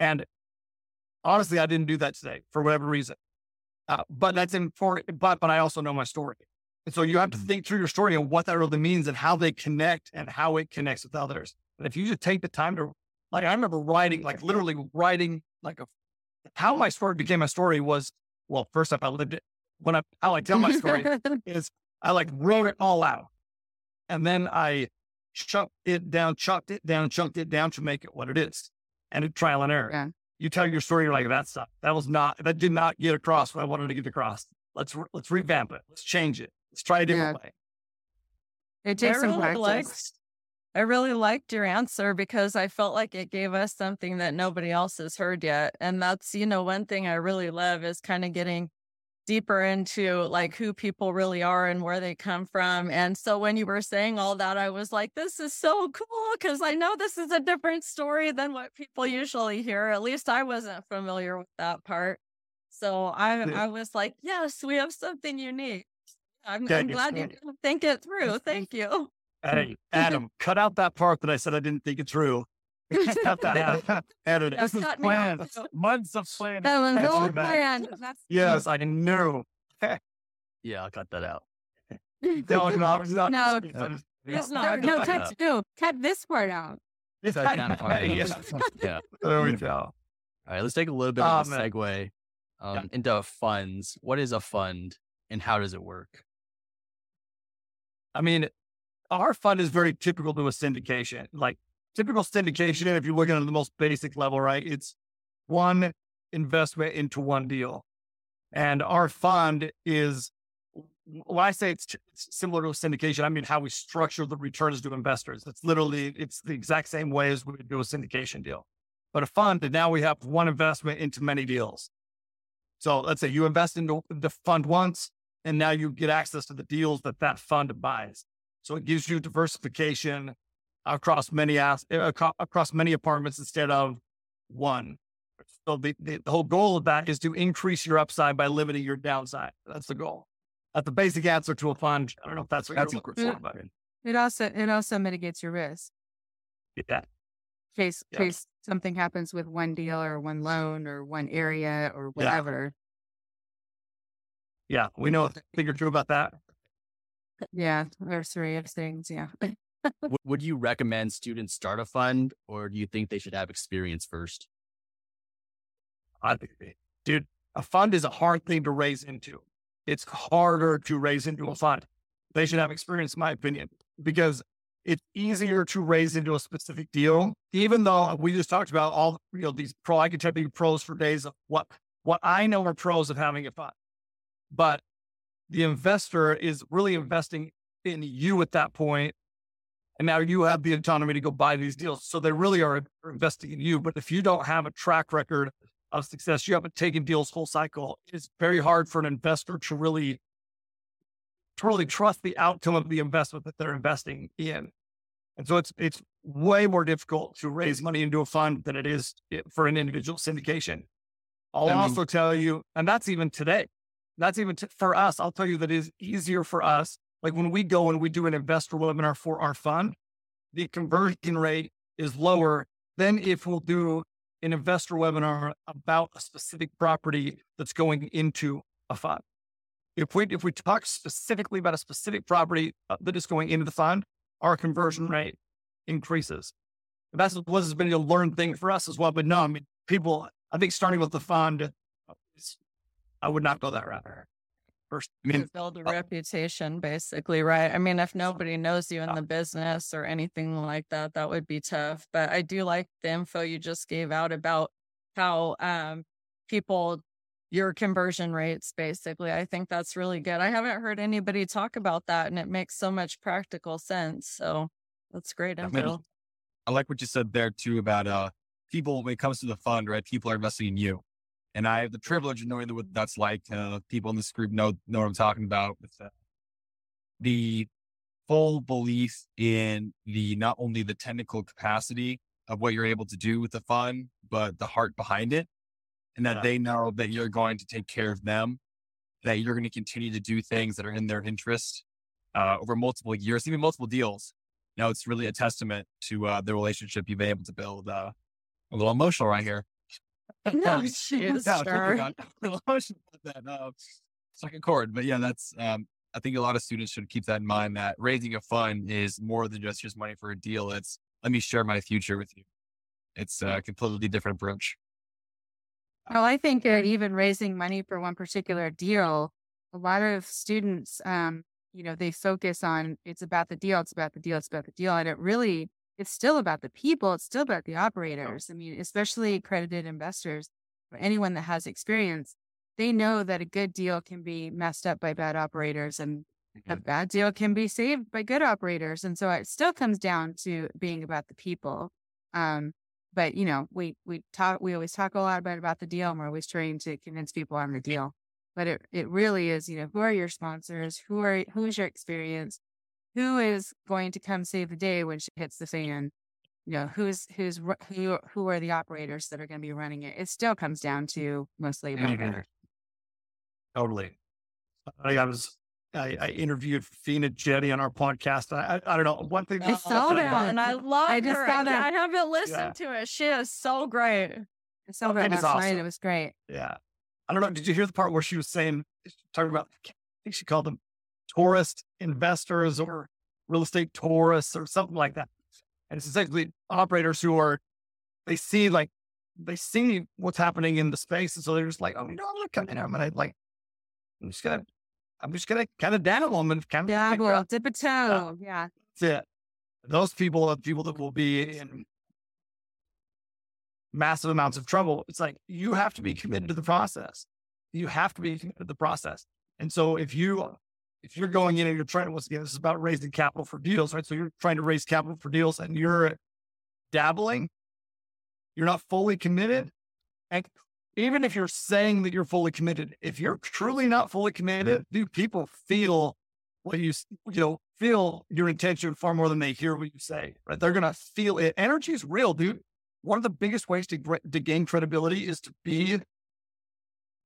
And honestly, I didn't do that today for whatever reason. But that's important. But I also know my story. And so you have to think through your story and what that really means and how they connect and how it connects with others. And if you just take the time to, like, I remember writing how my story became a story was, well, first off, I lived it. How I tell my story is I wrote it all out. And then I chunked it down to make it what it is. And it trial and error. Yeah. You tell your story, you're like, that did not get across what I wanted to get across. Let's revamp it. Let's change it. Let's try a different way. It takes some practice. I really liked your answer, because I felt like it gave us something that nobody else has heard yet. And that's, you know, one thing I really love is kind of getting deeper into like who people really are and where they come from. And so when you were saying all that, I was like, this is so cool, because I know this is a different story than what people usually hear. At least I wasn't familiar with that part. So I was like, yes, we have something unique. I'm glad you didn't think it through. Thank you. Hey, Adam, cut out that part that I said I didn't think it through. Edit it. This is planned. Months of planning. That was all planned. Yes, I know. Yeah, I'll cut that out. No, cut this part out. This part. Yeah. There we go. All right, let's take a little bit of a segue into funds. What is a fund and how does it work? I mean, our fund is very typical to a syndication. Like, typical syndication, if you're looking at the most basic level, right? It's one investment into one deal. And our fund is, when I say it's similar to a syndication, I mean how we structure the returns to investors. It's the exact same way as we would do a syndication deal. But a fund, and now we have one investment into many deals. So let's say you invest into the fund once, and now you get access to the deals that fund buys. So it gives you diversification across many apartments instead of one. So the whole goal of that is to increase your upside by limiting your downside. That's the goal. That's the basic answer to a fund. I don't know if that's what you're looking for. About it. It also mitigates your risk. Yeah. In case something happens with one deal or one loan or one area or whatever. Yeah, we know a thing or two about that. Yeah, there's three of things. Yeah. Would you recommend students start a fund, or do you think they should have experience first? Dude, a fund is a hard thing to raise into. It's harder to raise into a fund. They should have experience, in my opinion, because it's easier to raise into a specific deal, even though we just talked about all, you know, these I could tell you pros for days of what I know are pros of having a fund. But the investor is really investing in you at that point. And now you have the autonomy to go buy these deals. So they really are investing in you. But if you don't have a track record of success, you haven't taken deals full cycle, it's very hard for an investor to really trust the outcome of the investment that they're investing in. And so it's way more difficult to raise money into a fund than it is for an individual syndication. I'll also tell you, and that's even today, for us, I'll tell you that it is easier for us. Like when we go and we do an investor webinar for our fund, the conversion rate is lower than if we'll do an investor webinar about a specific property that's going into a fund. If we talk specifically about a specific property that is going into the fund, our conversion rate increases. And that's what has been a learned thing for us as well. But no, I mean, people I think starting with the fund, I would not go that route. First, I mean, build a reputation, basically, right? I mean, if nobody knows you in the business or anything like that, that would be tough. But I do like the info you just gave out about how people, your conversion rates, basically. I think that's really good. I haven't heard anybody talk about that, and it makes so much practical sense. So that's great info. I like what you said there too about people, when it comes to the fund, right? People are investing in you. And I have the privilege of knowing what that's like. People in this group know what I'm talking about. With the full belief in the not only the technical capacity of what you're able to do with the fund, but the heart behind it. And that they know that you're going to take care of them, that you're going to continue to do things that are in their interest over multiple years, even multiple deals. Now, it's really a testament to the relationship you've been able to build. A little emotional right here. No, she is. A little emotional with that. Second chord. But yeah, that's, I think a lot of students should keep that in mind, that raising a fund is more than just here's money for a deal. It's, let me share my future with you. It's a completely different approach. Well, I think even raising money for one particular deal, a lot of students, they focus on it's about the deal. And it's still about the people. It's still about the operators. I mean, especially accredited investors, or anyone that has experience, they know that a good deal can be messed up by bad operators and a bad deal can be saved by good operators. And so it still comes down to being about the people. But, we always talk a lot about the deal, and we're always trying to convince people on the deal. But it really is, who are your sponsors? Who's your experience? Who is going to come save the day when she hits the fan? Who are the operators that are going to be running it? It still comes down to mostly about that. Totally. I interviewed Fina Jetty on our podcast. I don't know. One thing I saw that, and I love her. I just saw that. I haven't listened to it. She is so great. It's so great. Last night, it was great. Yeah. I don't know. Did you hear the part where she was talking about, I think she called them tourist investors or real estate tourists or something like that. And it's essentially operators who are, they see what's happening in the space. And so they're just like, oh, I'm going to come in. I'm just going to kind of dabble them and kind of dip a toe. Yeah. That's it. Those people are people that will be in massive amounts of trouble. It's like, you have to be committed to the process. And so if you're going in and you're trying to, once again, this is about raising capital for deals, right? So you're trying to raise capital for deals and you're dabbling, you're not fully committed. And even if you're saying that you're fully committed, if you're truly not fully committed, dude, people feel what feel your intention far more than they hear what you say, right? They're going to feel it. Energy is real, dude. One of the biggest ways to gain credibility is to be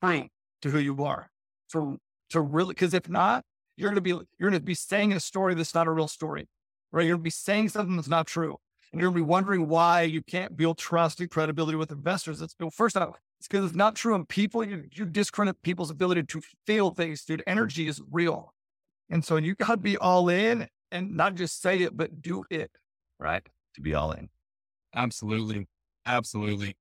true to who you are. To really, because if not, you're going to be saying a story that's not a real story, right? You're going to be saying something that's not true. And you're going to be wondering why you can't build trust and credibility with investors. That's, first off, it's because it's not true in people. You discredit people's ability to feel things, dude. Energy is real. And so you got to be all in and not just say it, but do it, right? To be all in. Absolutely. Absolutely.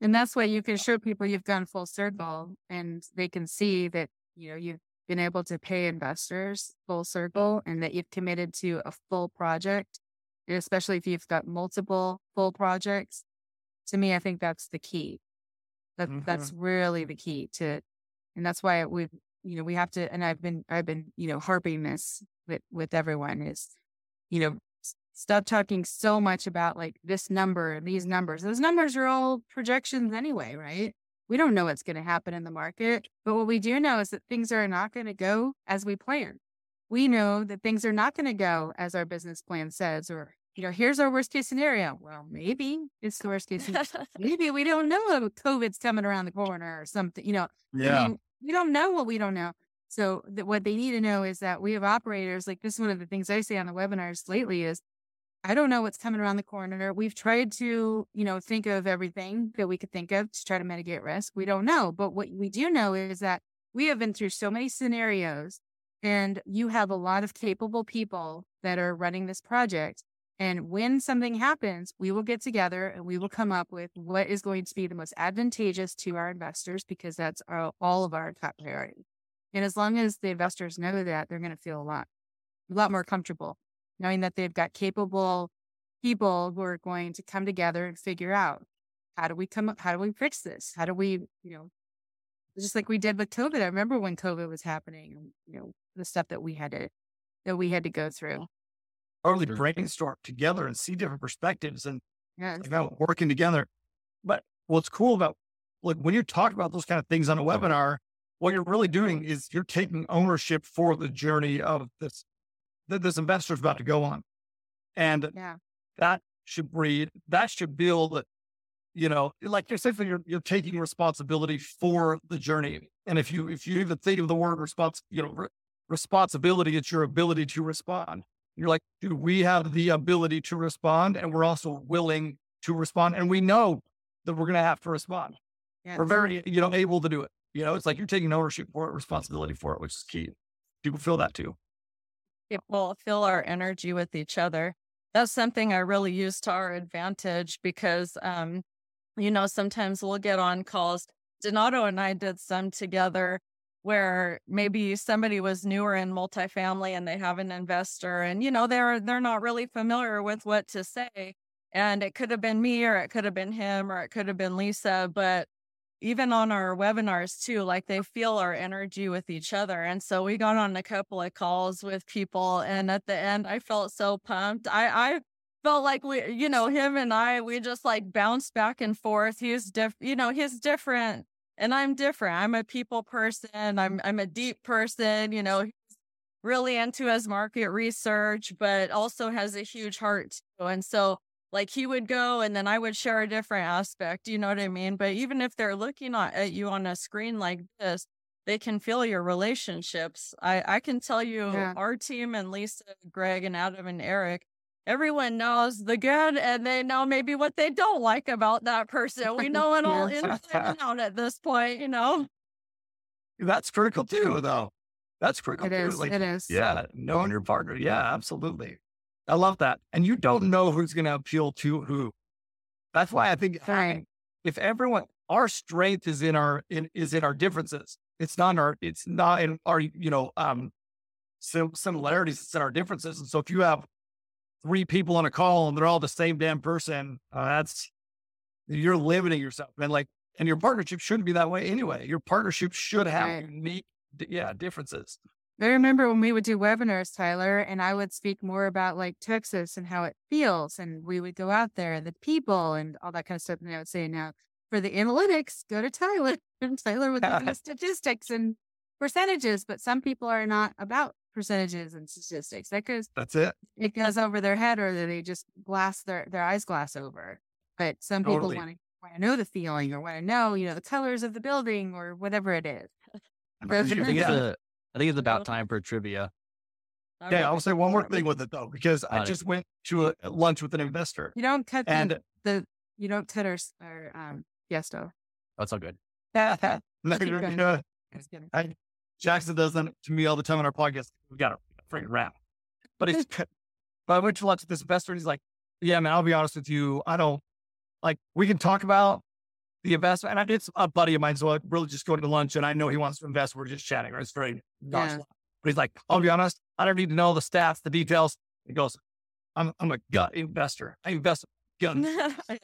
And that's why you can show people you've gone full circle and they can see that, you've been able to pay investors full circle and that you've committed to a full project. And especially if you've got multiple full projects, to me, I think that's the key. That's really the key to, and that's why we have to. And I've been harping this with everyone is, stop talking so much about like this number and these numbers. Those numbers are all projections anyway, right? We don't know what's going to happen in the market, but what we do know is that things are not going to go as we plan. We know that things are not going to go as our business plan says, or, here's our worst case scenario. Well, maybe it's the worst case scenario. Maybe we don't know COVID's coming around the corner or something, Yeah. I mean, we don't know what we don't know. So what they need to know is that we have operators, like this is one of the things I say on the webinars lately is, I don't know what's coming around the corner. We've tried to, think of everything that we could think of to try to mitigate risk. We don't know. But what we do know is that we have been through so many scenarios. And you have a lot of capable people that are running this project. And when something happens, we will get together and we will come up with what is going to be the most advantageous to our investors, because that's all of our top priority. And as long as the investors know that, they're going to feel a lot more comfortable knowing that they've got capable people who are going to come together and figure out, how do we come up? How do we fix this? How do we, just like we did with COVID. I remember when COVID was happening, the stuff that we had to go through. Totally brainstorm together and see different perspectives and working together. But what's cool about, when you're talking about those kind of things on a webinar, what you're really doing is you're taking ownership for the journey of this, that this investor is about to go on. And that should build essentially you're taking responsibility for the journey. And if you even think of the word responsibility, it's your ability to respond. You're like, dude, we have the ability to respond, and we're also willing to respond. And we know that we're going to have to respond. Yeah, we're very, able to do it. It's like you're taking ownership for it, responsibility for it, which is key. People feel that too. It will fill our energy with each other. That's something I really use to our advantage because, sometimes we'll get on calls. Donato and I did some together where maybe somebody was newer in multifamily and they have an investor and, they're not really familiar with what to say. And it could have been me or it could have been him or it could have been Lisa. But even on our webinars too, they feel our energy with each other. And so we got on a couple of calls with people. And at the end, I felt so pumped. I felt like we, him and I, we just bounced back and forth. He's different and I'm different. I'm a people person. I'm a deep person, he's really into his market research, but also has a huge heart too. And so he would go and then I would share a different aspect, you know what I mean? But even if they're looking at you on a screen like this, they can feel your relationships. I can tell you our team and Lisa, Greg, and Adam and Eric, everyone knows the good and they know maybe what they don't like about that person. We know it all inside and out at this point, That's critical too, though. That's critical. It is. Yeah, knowing your partner. Yeah, absolutely. I love that. And you don't know who's going to appeal to who. That's why I think if everyone, our strength is in our differences. It's not in our, similarities. It's in our differences. And so if you have three people on a call and they're all the same damn person, you're limiting yourself. And and your partnership shouldn't be that way anyway. Your partnership should have unique, differences. I remember when we would do webinars, Tyler, and I would speak more about Texas and how it feels. And we would go out there and the people and all that kind of stuff. And I would say, now for the analytics, go to Tyler. And Tyler would give you statistics and percentages, but some people are not about percentages and statistics. That's it. It goes over their head or they just blast their eyes glass over. But some people want to know the feeling or want to know, the colors of the building or whatever it is. I think it's about time for trivia. Yeah, I'll say one more thing with it though, because I just went to a lunch with an investor. You don't cut you don't cut our fiesta. Oh, it's all good. Jackson does that to me all the time on our podcast. We got a freaking wrap. But I went to lunch with this investor and he's like, yeah, man, I'll be honest with you. I don't we can talk about the investment. And it's a buddy of mine, so I really just go to lunch and I know he wants to invest. We're just chatting, right? It's very nonchalant. But he's like, I'll be honest, I don't need to know the stats, the details. He goes, I'm a gut investor. I invest in guns.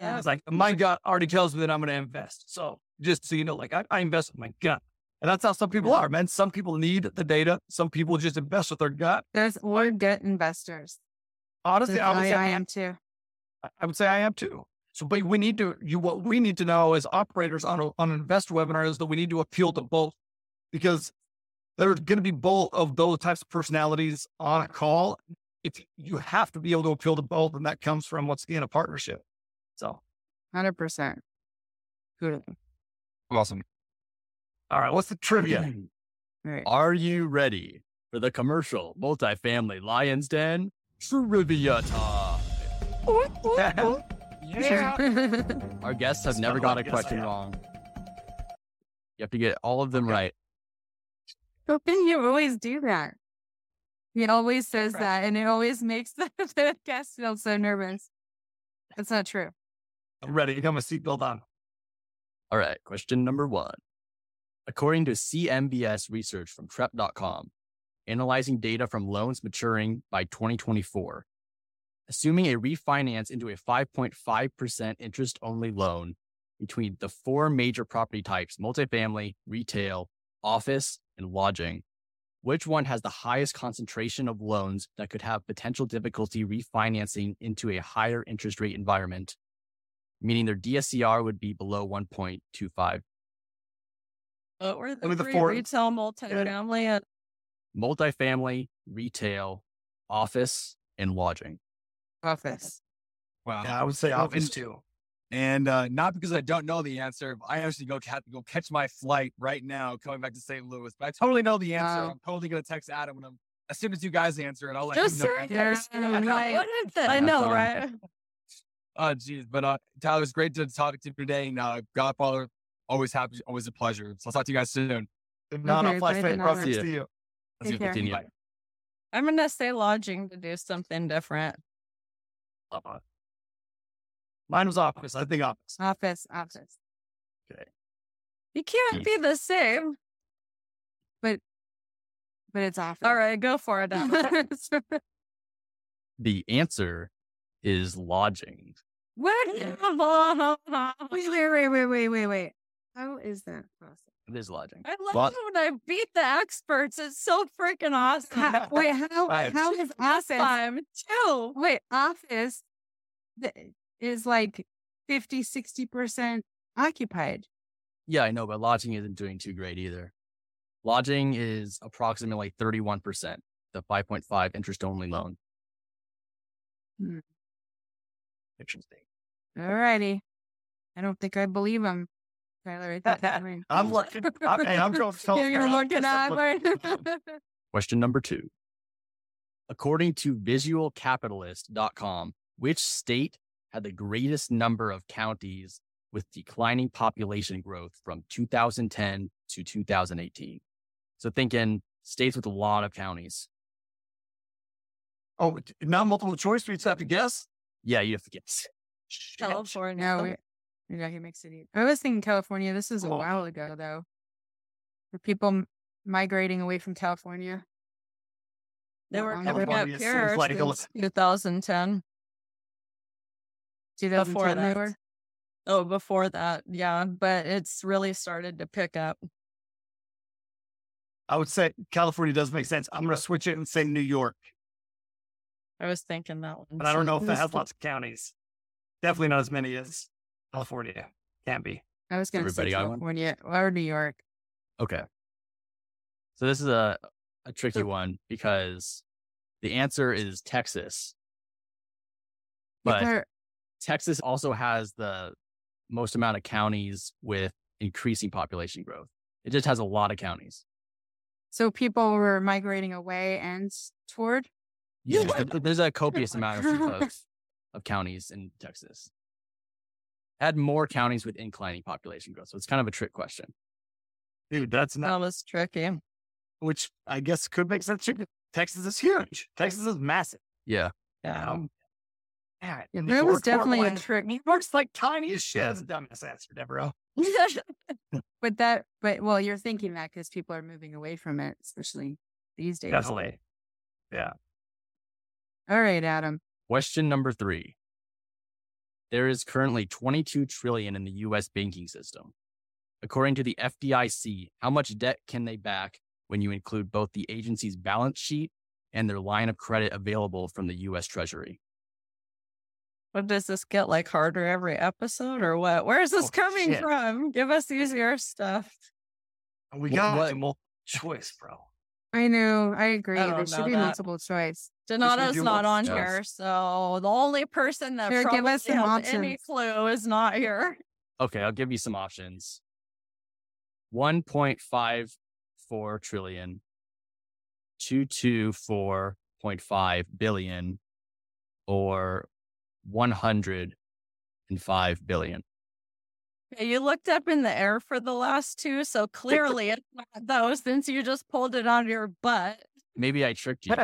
Yeah. It's my gut already tells me that I'm going to invest. So just so you know, I invest with my gut. And that's how some people are, man. Some people need the data. Some people just invest with their gut. We're gut investors. Honestly, I am too. I would say I am too. So, but what we need to know as operators on an investor webinar is that we need to appeal to both, because there's going to be both of those types of personalities on a call. If you have to be able to appeal to both, and that comes from what's in a partnership. So 100%. Good. Awesome. All right. What's the trivia? Right. Are you ready for the commercial multifamily Lion's Den trivia time? Yeah. Our guests have never got a question wrong. You have to get all of them right. How can you always do that? He always says that, and it always makes the guests feel so nervous. That's not true. I'm ready. Got my seatbelt on. All right. Question number one. According to CMBS research from Trepp.com, analyzing data from loans maturing by 2024, assuming a refinance into a 5.5% interest-only loan between the four major property types, multifamily, retail, office, and lodging, which one has the highest concentration of loans that could have potential difficulty refinancing into a higher interest rate environment, meaning their DSCR would be below 1.25? Or the four retail, multifamily, multifamily, retail, office, and lodging. Office. Wow. Yeah, I would say office too. And not because I don't know the answer. I actually have to go catch my flight right now coming back to St. Louis. But I totally know the answer. I'm totally going to text Adam as soon as you guys answer it. I'll let you know. I know, right? Oh, geez. But Tyler, it's great to talk to you today. And Godfather, always happy, always a pleasure. So I'll talk to you guys soon. If not, I'll fly straight across to you. Let's continue. Bye. I'm going to say lodging to do something different. Mine was office. I think office. Office. Okay. You can't be the same, but it's office. All right, go for it. The answer is lodging. What? Wait. How is that possible? It is lodging. I love it when I beat the experts. It's so freaking awesome. Wait, how is office? Two. Wait, office is like 50, 60% occupied. Yeah, I know, but lodging isn't doing too great either. Lodging is approximately 31%, the 5.5 interest-only loan. Interesting. All righty. I don't think I believe him. Tyler, I'm looking. I'm going to you're looking at. Question number two. According to visualcapitalist.com, which state had the greatest number of counties with declining population growth from 2010 to 2018? So thinking states with a lot of counties. Oh, not multiple choice. We just have to guess. Yeah, you have to guess. California. Yeah, he makes it easy. I was thinking California. This is a while ago, though. The people migrating away from California. They were coming up here since 2010. 2010 before that. They were? Oh, before that, yeah. But it's really started to pick up. I would say California does make sense. I'm going to switch it and say New York. I was thinking that one. But I don't know if that has lots of counties. Definitely not as many as California can't be. I was going to say California or New York. Okay. So this is a tricky one because the answer is Texas. But Texas also has the most amount of counties with increasing population growth. It just has a lot of counties. So people were migrating away and toward? Yeah, there's a copious amount of counties in Texas. Add more counties with inclining population growth. So it's kind of a trick question. Dude, that's tricky. Which I guess could make sense. Texas is huge. Texas is massive. Yeah. There was definitely a trick. New York's like tiny as shit. That's a dumbass answer, Deveraux. But you're thinking that because people are moving away from it, especially these days. Definitely. Yeah. All right, Adam. Question number three. There is currently $22 trillion in the U.S. banking system. According to the FDIC, how much debt can they back when you include both the agency's balance sheet and their line of credit available from the U.S. Treasury? What does this get like harder every episode or what? Where is this coming from? Give us easier stuff. We got multiple choice, bro. I know. I agree. There should be multiple choice. Donato's not on here, so the only person that probably has any clue is not here. Okay, I'll give you some options. 1.54 trillion, 224.5 billion, or 105 billion. You looked up in the air for the last two, so clearly it's not those since you just pulled it out of your butt. Maybe I tricked you.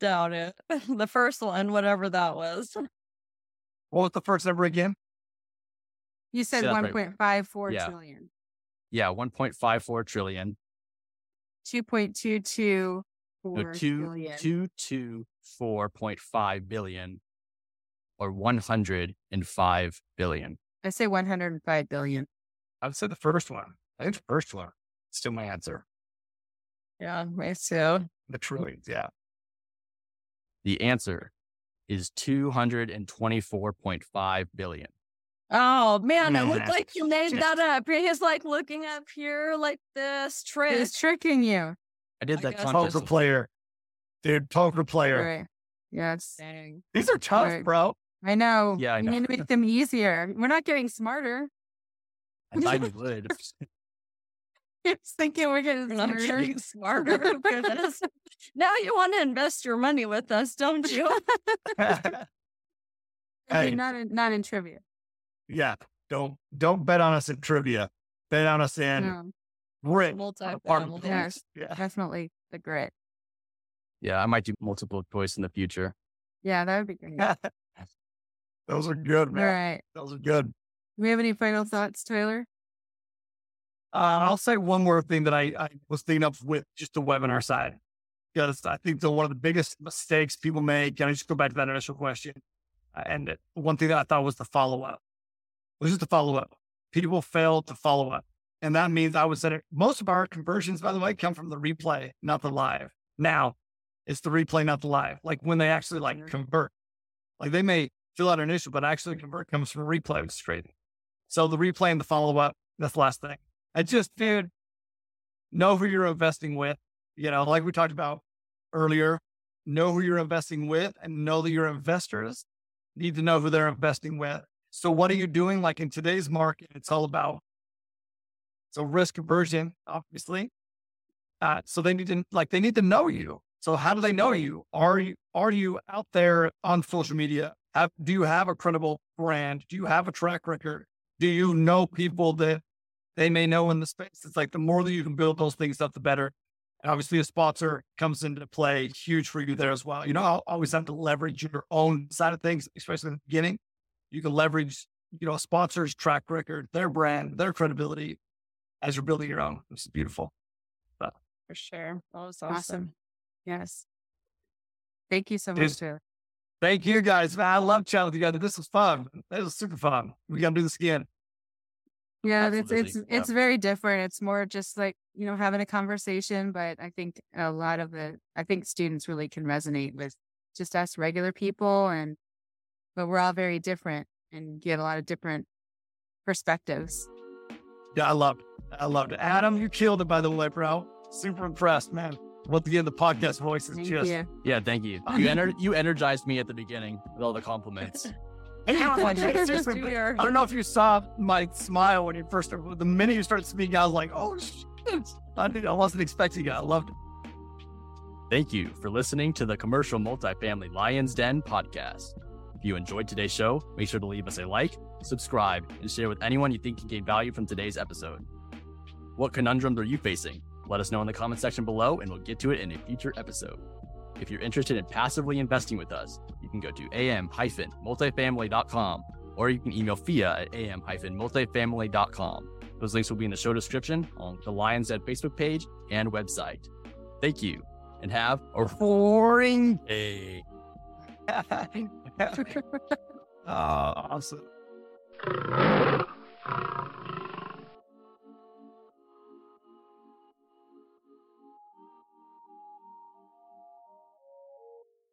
Doubt it. The first one, whatever that was. What was the first number again? You said 1.54 trillion. Yeah, 1.54 trillion. 2.224 billion. 224.5 billion or 105 billion. I say 105 billion. I would say the first one. I think the first one. Still my answer. Yeah, me too. The trillions, yeah. The answer is 224.5 billion. Oh, man, it looked like you made that up. He's like looking up here like this. He's tricking you. I did that poker player. Dude, poker player. Right. Yeah, it's dang. These are tough, bro. I know. Yeah, I know. You need to make them easier. We're not getting smarter. I would. I was thinking we're getting smarter. Now you want to invest your money with us, don't you? Hey. Not in trivia. Yeah, don't bet on us in trivia. Bet on us in grit. Multiple choice. Yeah. Definitely the grit. Yeah, I might do multiple choice in the future. Yeah, that would be great. Those are good, man. All right. Those are good. Do we have any final thoughts, Tyler? I'll say one more thing that I was thinking of with just the webinar side, because I think that one of the biggest mistakes people make, and I just go back to that initial question, and one thing that I thought was the follow-up. Was just the follow-up. People fail to follow up. And that means I would say most of our conversions, by the way, come from the replay, not the live. Now, it's the replay, not the live. Like when they actually like convert. Like they may fill out an issue, but actually convert comes from replay, which is crazy. So the replay and the follow-up, that's the last thing. I just, dude, know who you're investing with. You know, like we talked about earlier, know who you're investing with and know that your investors need to know who they're investing with. So what are you doing? Like in today's market, it's all about risk aversion, obviously. So they need to know you. So how do they know you? Are you out there on social media? Do you have a credible brand? Do you have a track record? Do you know people that they may know in the space? It's like the more that you can build those things up, the better. And obviously a sponsor comes into play, huge for you there as well. You know, I'll always have to leverage your own side of things, especially in the beginning. You can leverage, you know, a sponsor's track record, their brand, their credibility as you're building your own. This is beautiful. But, for sure. That was awesome. Yes. Thank you so much, Taylor. Thank you guys, man. I love chatting with you guys. This was fun. This was super fun. We got to do this again. Yeah, it's very different. It's more just like, you know, having a conversation, but I think I think students really can resonate with just us regular people, but we're all very different and get a lot of different perspectives. Yeah, I loved it. Adam, you killed it, by the way, bro. Super impressed, man. Once again, the podcast voice is Yeah, thank you. You energized me at the beginning with all the compliments. I don't know if you saw my smile when you first started. The minute you started speaking, I was like, oh, shit. I wasn't expecting it. I loved it. Thank you for listening to the Commercial Multifamily Lion's Den podcast. If you enjoyed today's show, make sure to leave us a like, subscribe, and share with anyone you think can gain value from today's episode. What conundrums are you facing? Let us know in the comment section below, and we'll get to it in a future episode. If you're interested in passively investing with us, you can go to am-multifamily.com, or you can email Fia at am-multifamily.com. Those links will be in the show description, on the Lion's Den Facebook page and website. Thank you, and have a roaring day. Awesome.